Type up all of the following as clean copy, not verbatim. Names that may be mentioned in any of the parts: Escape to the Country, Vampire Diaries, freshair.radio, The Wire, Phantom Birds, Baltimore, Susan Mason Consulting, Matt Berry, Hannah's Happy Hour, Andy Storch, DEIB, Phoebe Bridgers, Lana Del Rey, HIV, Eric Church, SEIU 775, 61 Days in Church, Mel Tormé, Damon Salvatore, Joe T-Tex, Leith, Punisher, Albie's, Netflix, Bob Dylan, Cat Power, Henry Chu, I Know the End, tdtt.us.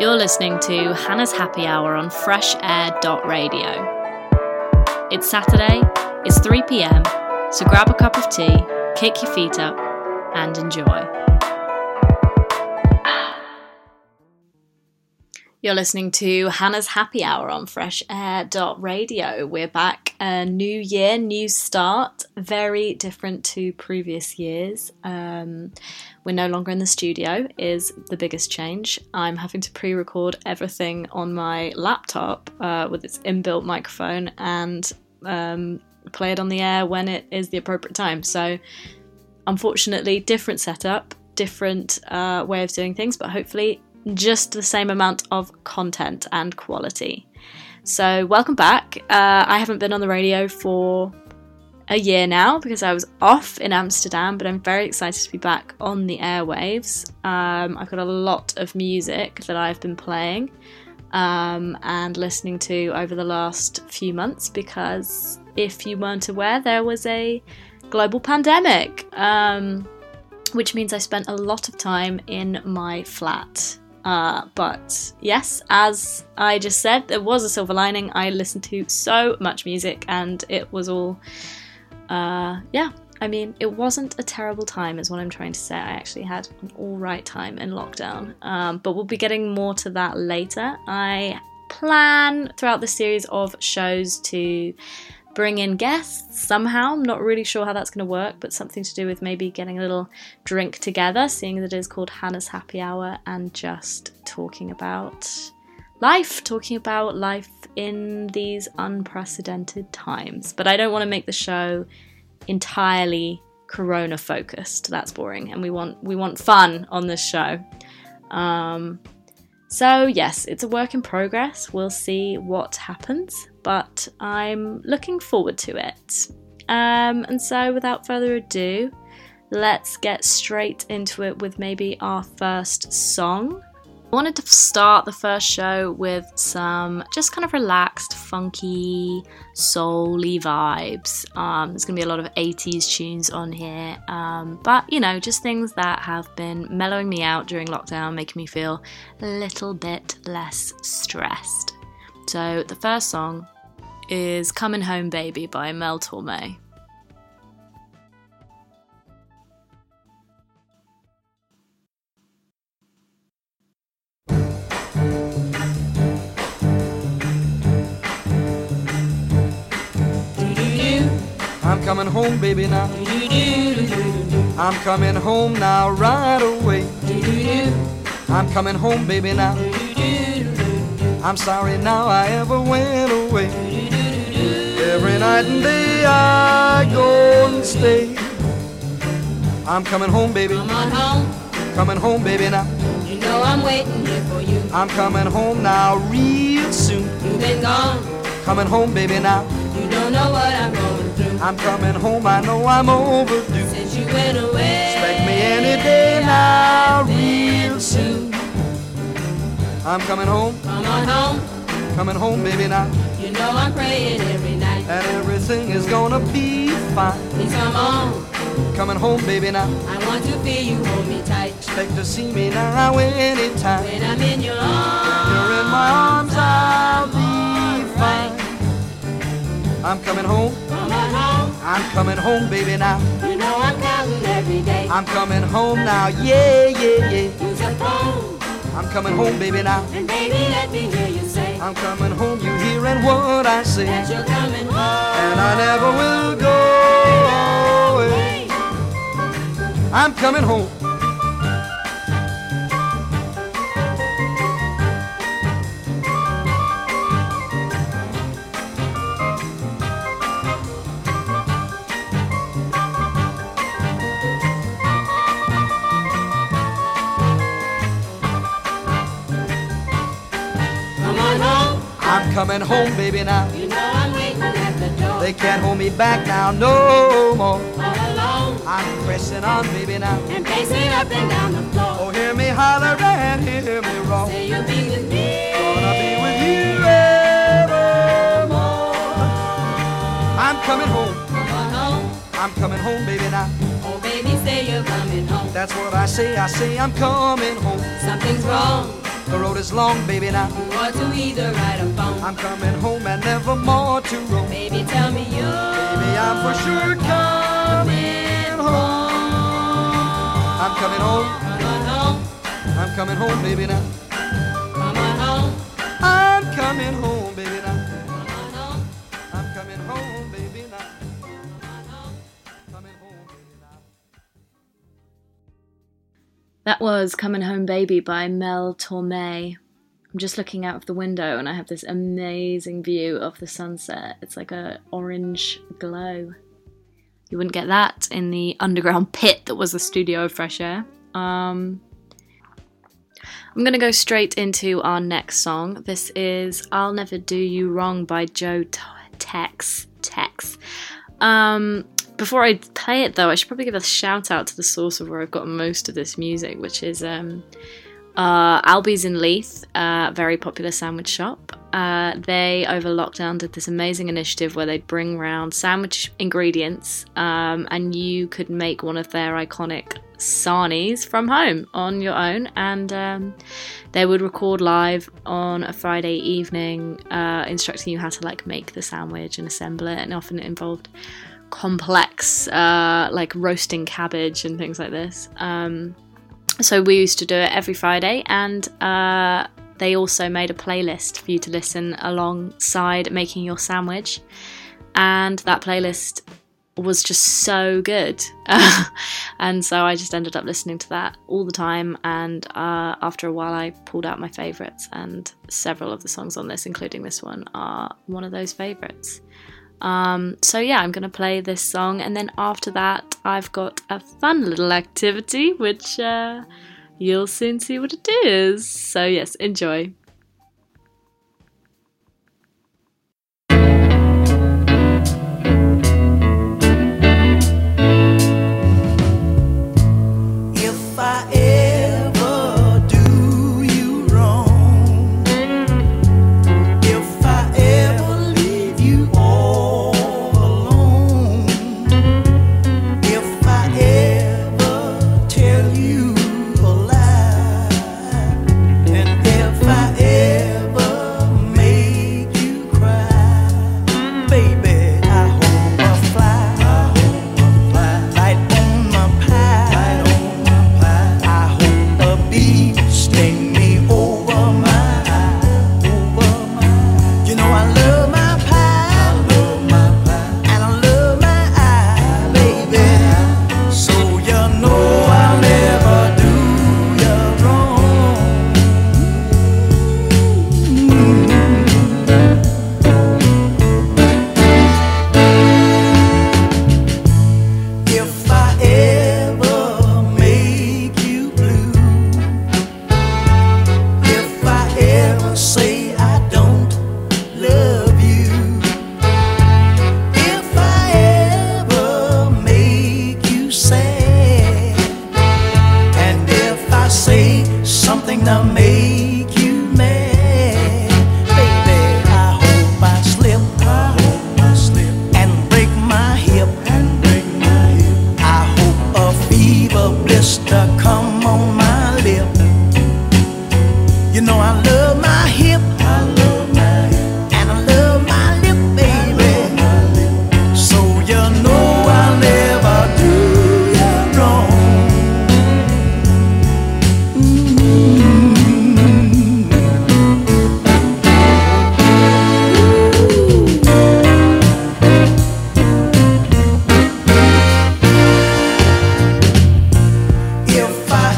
You're listening to Hannah's Happy Hour on freshair.radio. It's Saturday, it's 3 p.m, so grab a cup of tea, kick your feet up, and enjoy. You're listening to Hannah's Happy Hour on freshair.radio. We're back. New year, new start. Very different to previous years. We're no longer in the studio is the biggest change. I'm having to pre-record everything on my laptop with its inbuilt microphone and play it on the air when it is the appropriate time. So unfortunately, different setup, different way of doing things, but hopefully just the same amount of content and quality. So welcome back. I haven't been on the radio for a year now because I was off in Amsterdam, but I'm very excited to be back on the airwaves. I've got a lot of music that I've been playing and listening to over the last few months, because if you weren't aware, there was a global pandemic, which means I spent a lot of time in my flat. But yes, as I just said, there was a silver lining. I listened to so much music and it was all, it wasn't a terrible time is what I'm trying to say. I actually had an all right time in lockdown, but we'll be getting more to that later. I plan throughout the series of shows to bring in guests somehow. I'm not really sure how that's going to work, but something to do with maybe getting a little drink together, seeing that it is called Hannah's Happy Hour, and just talking about life in these unprecedented times. But I don't want to make the show entirely corona focused. That's boring, and we want fun on this show. So yes, it's a work in progress. We'll see what happens, but I'm looking forward to it. And so without further ado, let's get straight into it with maybe our first song. I wanted to start the first show with some just kind of relaxed, funky, soul-y vibes. There's going to be a lot of 80s tunes on here, but, you know, just things that have been mellowing me out during lockdown, making me feel a little bit less stressed. So the first song is Coming Home Baby by Mel Tormé. I'm coming home, baby, now. I'm coming home now, right away. I'm coming home, baby, now. I'm sorry now I ever went away. Every night and day I go and stay. I'm coming home, baby. Come on home. Coming home, baby, now. You know I'm waiting here for you. I'm coming home now, real soon. You've been gone. Coming home, baby, now. You don't know what I'm going. I'm coming home, I know I'm overdue. Since you went away, expect me any day now, real soon. I'm coming home, come on home. Coming home, baby, now. You know I'm praying every night that everything is gonna be fine. Please come on. Coming home, baby, now. I want to feel you hold me tight. Expect to see me now anytime. When I'm in your arms, you're in my arms, I'll be fine. I'm coming home. I'm coming home, baby, now. You know I'm counting every day. I'm coming home now, yeah, yeah, yeah. Use your phone. I'm coming home, baby, now. And baby, let me hear you say. I'm coming home, you hearing what I say. That you're coming home. And I never will go away. I'm coming home. Coming home, baby, now. You know I'm waiting at the door. They can't hold me back now, no more. All alone. I'm pressing on, baby, now. And pacing up and down the floor. Oh, hear me holler and hear me roar. Say you'll be with me. Gonna be with you evermore. I'm coming home. Come on home. I'm coming home, baby, now. Oh, baby, say you're coming home. That's what I say I'm coming home. Something's wrong. The road is long, baby, now. Or to either right or phone. I'm coming home and never more to roam. Baby, tell me you're. Baby, I'm for sure coming home. I'm coming home. Come on home. I'm coming home, baby, now. Come on home. I'm coming home, baby, now. Come on home. I'm coming home, baby, now. Come on home. Coming home, baby, now. That was Coming Home Baby by Mel Tormé. I'm just looking out of the window and I have this amazing view of the sunset. It's like an orange glow. You wouldn't get that in the underground pit that was the studio of Fresh Air. I'm going to go straight into our next song. This is I'll Never Do You Wrong by Joe T-Tex. Before I play it, though, I should probably give a shout-out to the source of where I've got most of this music, which is Albie's in Leith, a very popular sandwich shop. They, over lockdown, did this amazing initiative where they'd bring round sandwich ingredients and you could make one of their iconic sarnies from home on your own. And they would record live on a Friday evening instructing you how to, like, make the sandwich and assemble it, and often it involved complex like roasting cabbage and things like this. So we used to do it every Friday, and they also made a playlist for you to listen alongside making your sandwich, and that playlist was just so good. And so I just ended up listening to that all the time, and after a while I pulled out my favourites, and several of the songs on this, including this one, are one of those favourites. So yeah, I'm gonna play this song, and then after that I've got a fun little activity which you'll soon see what it is. So yes, enjoy.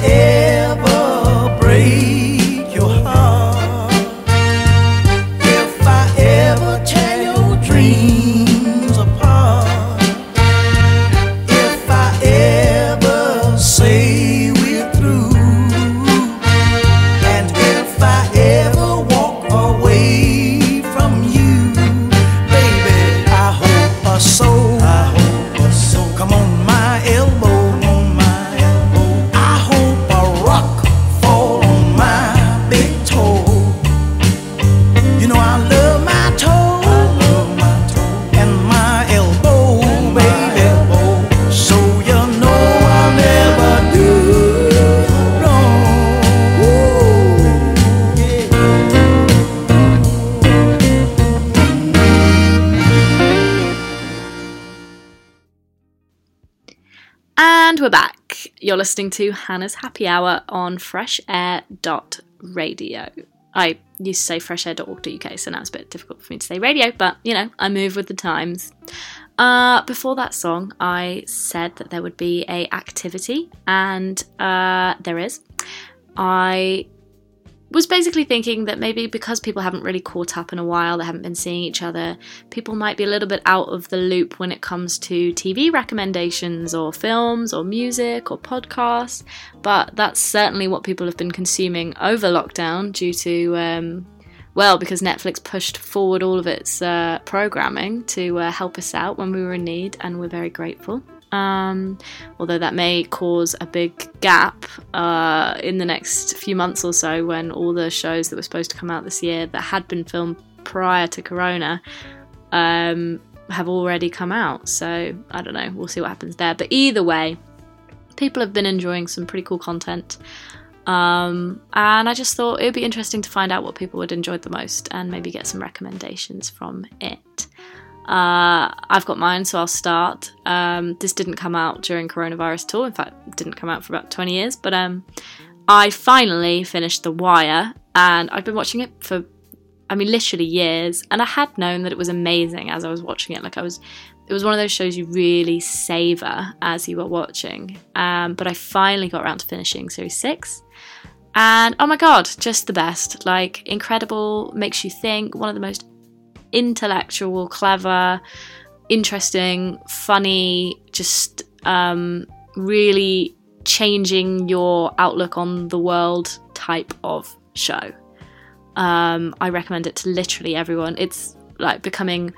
Elbow, baby, so you know I'll never do. You're listening to Hannah's Happy Hour on freshair.radio. I used to say freshair.org.uk, so now it's a bit difficult for me to say radio, but, you know, I move with the times. Before that song, I said that there would be a activity, and there is. I was basically thinking that maybe because people haven't really caught up in a while, they haven't been seeing each other, people might be a little bit out of the loop when it comes to TV recommendations or films or music or podcasts, but that's certainly what people have been consuming over lockdown due to, because Netflix pushed forward all of its programming to help us out when we were in need, and we're very grateful. Although that may cause a big gap in the next few months or so when all the shows that were supposed to come out this year that had been filmed prior to Corona have already come out. So I don't know, we'll see what happens there. But either way, people have been enjoying some pretty cool content. And I just thought it would be interesting to find out what people would enjoy the most and maybe get some recommendations from it. I've got mine, so I'll start. This didn't come out during coronavirus at all. In fact, it didn't come out for about 20 years, but I finally finished The Wire, and I've been watching it for, literally years, and I had known that it was amazing as I was watching it. It was one of those shows you really savour as you were watching, but I finally got around to finishing Series 6. And, oh my god, just the best. Incredible, makes you think, one of the most intellectual, clever, interesting, funny, just really changing your outlook on the world type of show. I recommend it to literally everyone. It's becoming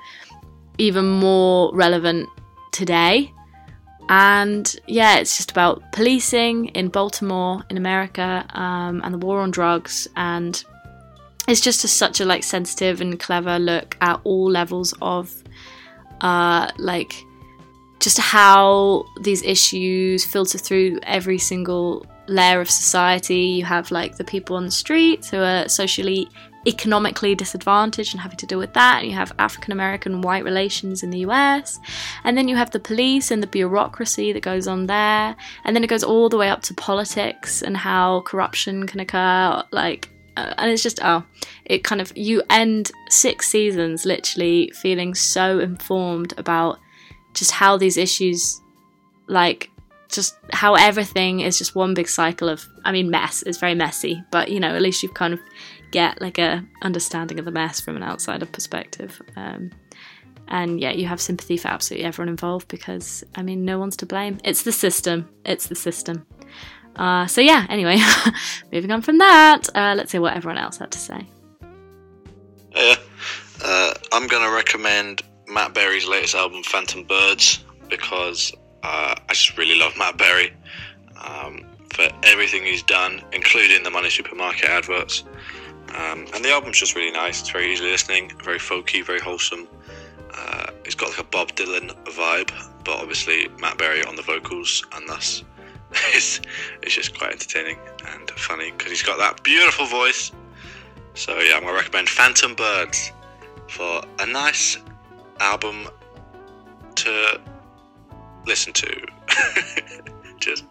even more relevant today. And yeah, it's just about policing in Baltimore in America, and the war on drugs, and it's just such a sensitive and clever look at all levels of just how these issues filter through every single layer of society. You have the people on the streets who are socially, economically disadvantaged and having to deal with that, and you have African American white relations in the US, and then you have the police and the bureaucracy that goes on there, and then it goes all the way up to politics and how corruption can occur, and it's just, you end 6 seasons literally feeling so informed about just how these issues, just how everything is just one big cycle of, mess. It's very messy, but, at least you kind of get, a understanding of the mess from an outsider perspective. And, yeah, you have sympathy for absolutely everyone involved because, no one's to blame. It's the system. Anyway, moving on from that, let's hear what everyone else had to say. I'm going to recommend Matt Berry's latest album, Phantom Birds, because I just really love Matt Berry for everything he's done, including the Money Supermarket adverts. And the album's just really nice. It's very easy listening, very folky, very wholesome. It's got a Bob Dylan vibe, but obviously Matt Berry on the vocals, and thus it's just quite entertaining and funny because he's got that beautiful voice. So yeah, I'm going to recommend Phantom Birds for a nice album to listen to. Cheers.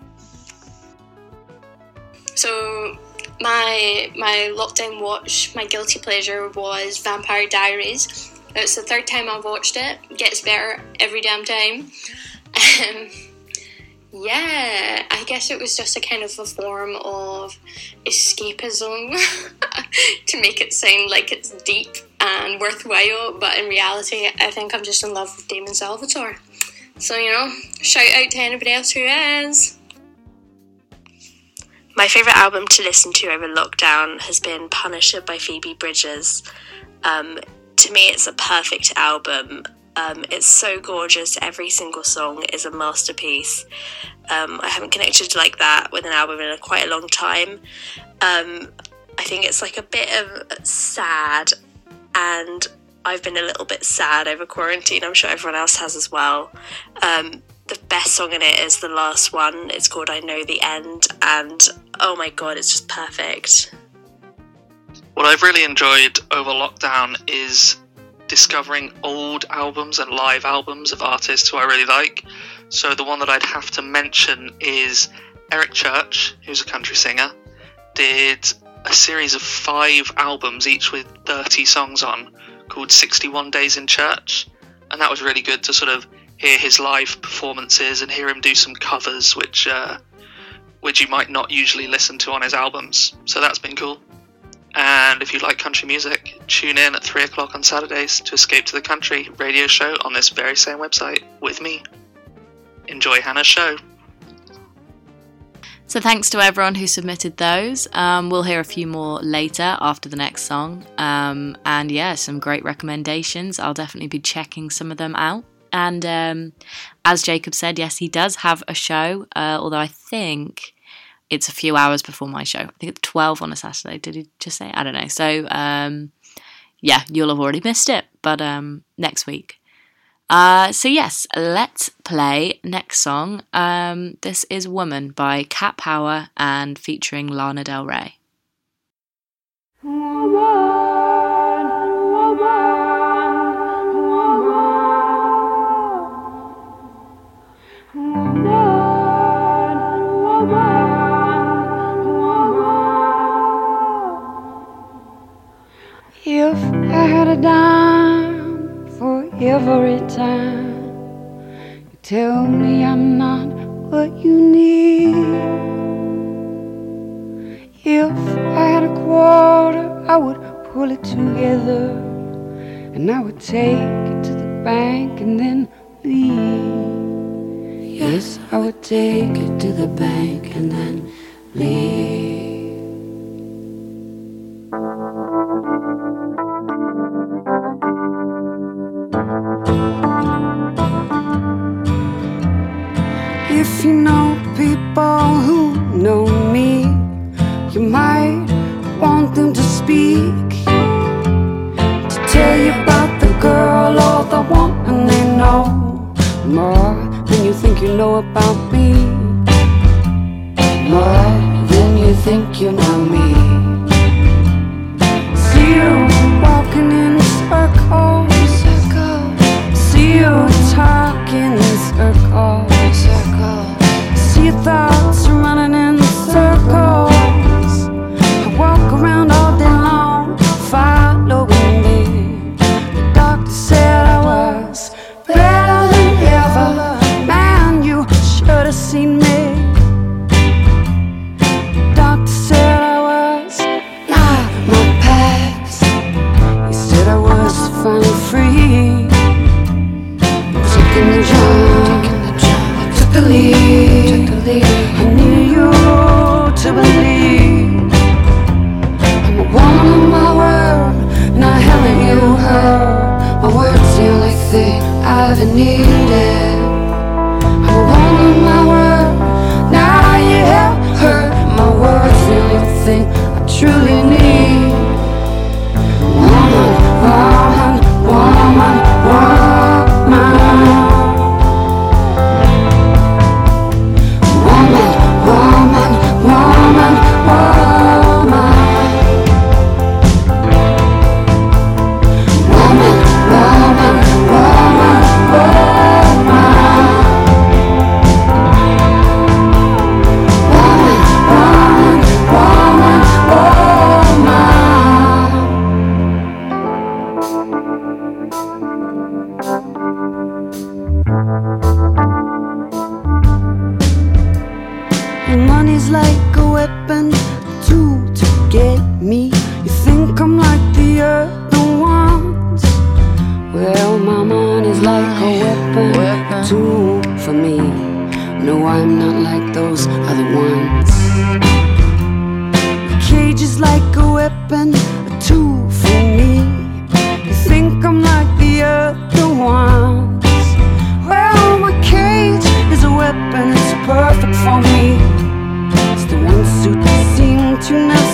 So my lockdown watch, my guilty pleasure, was Vampire Diaries. It's the 3rd time I've watched it. Gets better every damn time. Yeah, I guess it was just a kind of a form of escapism to make it sound like it's deep and worthwhile, but in reality I think I'm just in love with Damon Salvatore. So, shout out to anybody else who is. My favourite album to listen to over lockdown has been Punisher by Phoebe Bridgers. To me it's a perfect album. It's so gorgeous, every single song is a masterpiece. I haven't connected like that with an album in quite a long time. I think it's a bit of sad, and I've been a little bit sad over quarantine, I'm sure everyone else has as well. The best song in it is the last one, it's called I Know the End, and oh my god, it's just perfect. What I've really enjoyed over lockdown is discovering old albums and live albums of artists who I really like. So the one that I'd have to mention is Eric Church, who's a country singer, did a series of 5 albums, each with 30 songs on, called 61 Days in Church, and that was really good to sort of hear his live performances and hear him do some covers, which you might not usually listen to on his albums. So that's been cool. And if you like country music, tune in at 3 o'clock on Saturdays to Escape to the Country radio show on this very same website with me. Enjoy Hannah's show. So thanks to everyone who submitted those. We'll hear a few more later after the next song. And yeah, some great recommendations. I'll definitely be checking some of them out. And as Jacob said, yes, he does have a show, although I think it's a few hours before my show. I think it's 12 on a Saturday. Did he just say? I don't know. So, yeah, you'll have already missed it, but next week. So, yes, let's play next song. This is Woman by Cat Power and featuring Lana Del Rey. If I had a dime for every time you tell me I'm not what you need. If I had a quarter, I would pull it together and I would take it to the bank and then leave. Yes, I would take it to the bank and then leave. If you know people who know me, you might want them to speak, to tell you about the girl or the woman they know, more than you think you know about me, more than you think you know me. See you walking in circles, see you talking in circles, see your thoughts running in circles. I walk around all day long, following me. The doctor said I was better than ever. Man, you should have seen me. The doctor said I was not my past. He said I was finally free. Taking the job, I took the lead. I need you to believe I'm a woman of my word, not having you hurt. My words the only thing I've ever needed. I'm a woman of my word, now you have hurt. My words the only thing I truly need. Woman, woman, woman, woman. Perfect for me. It's the one suit that seemed to not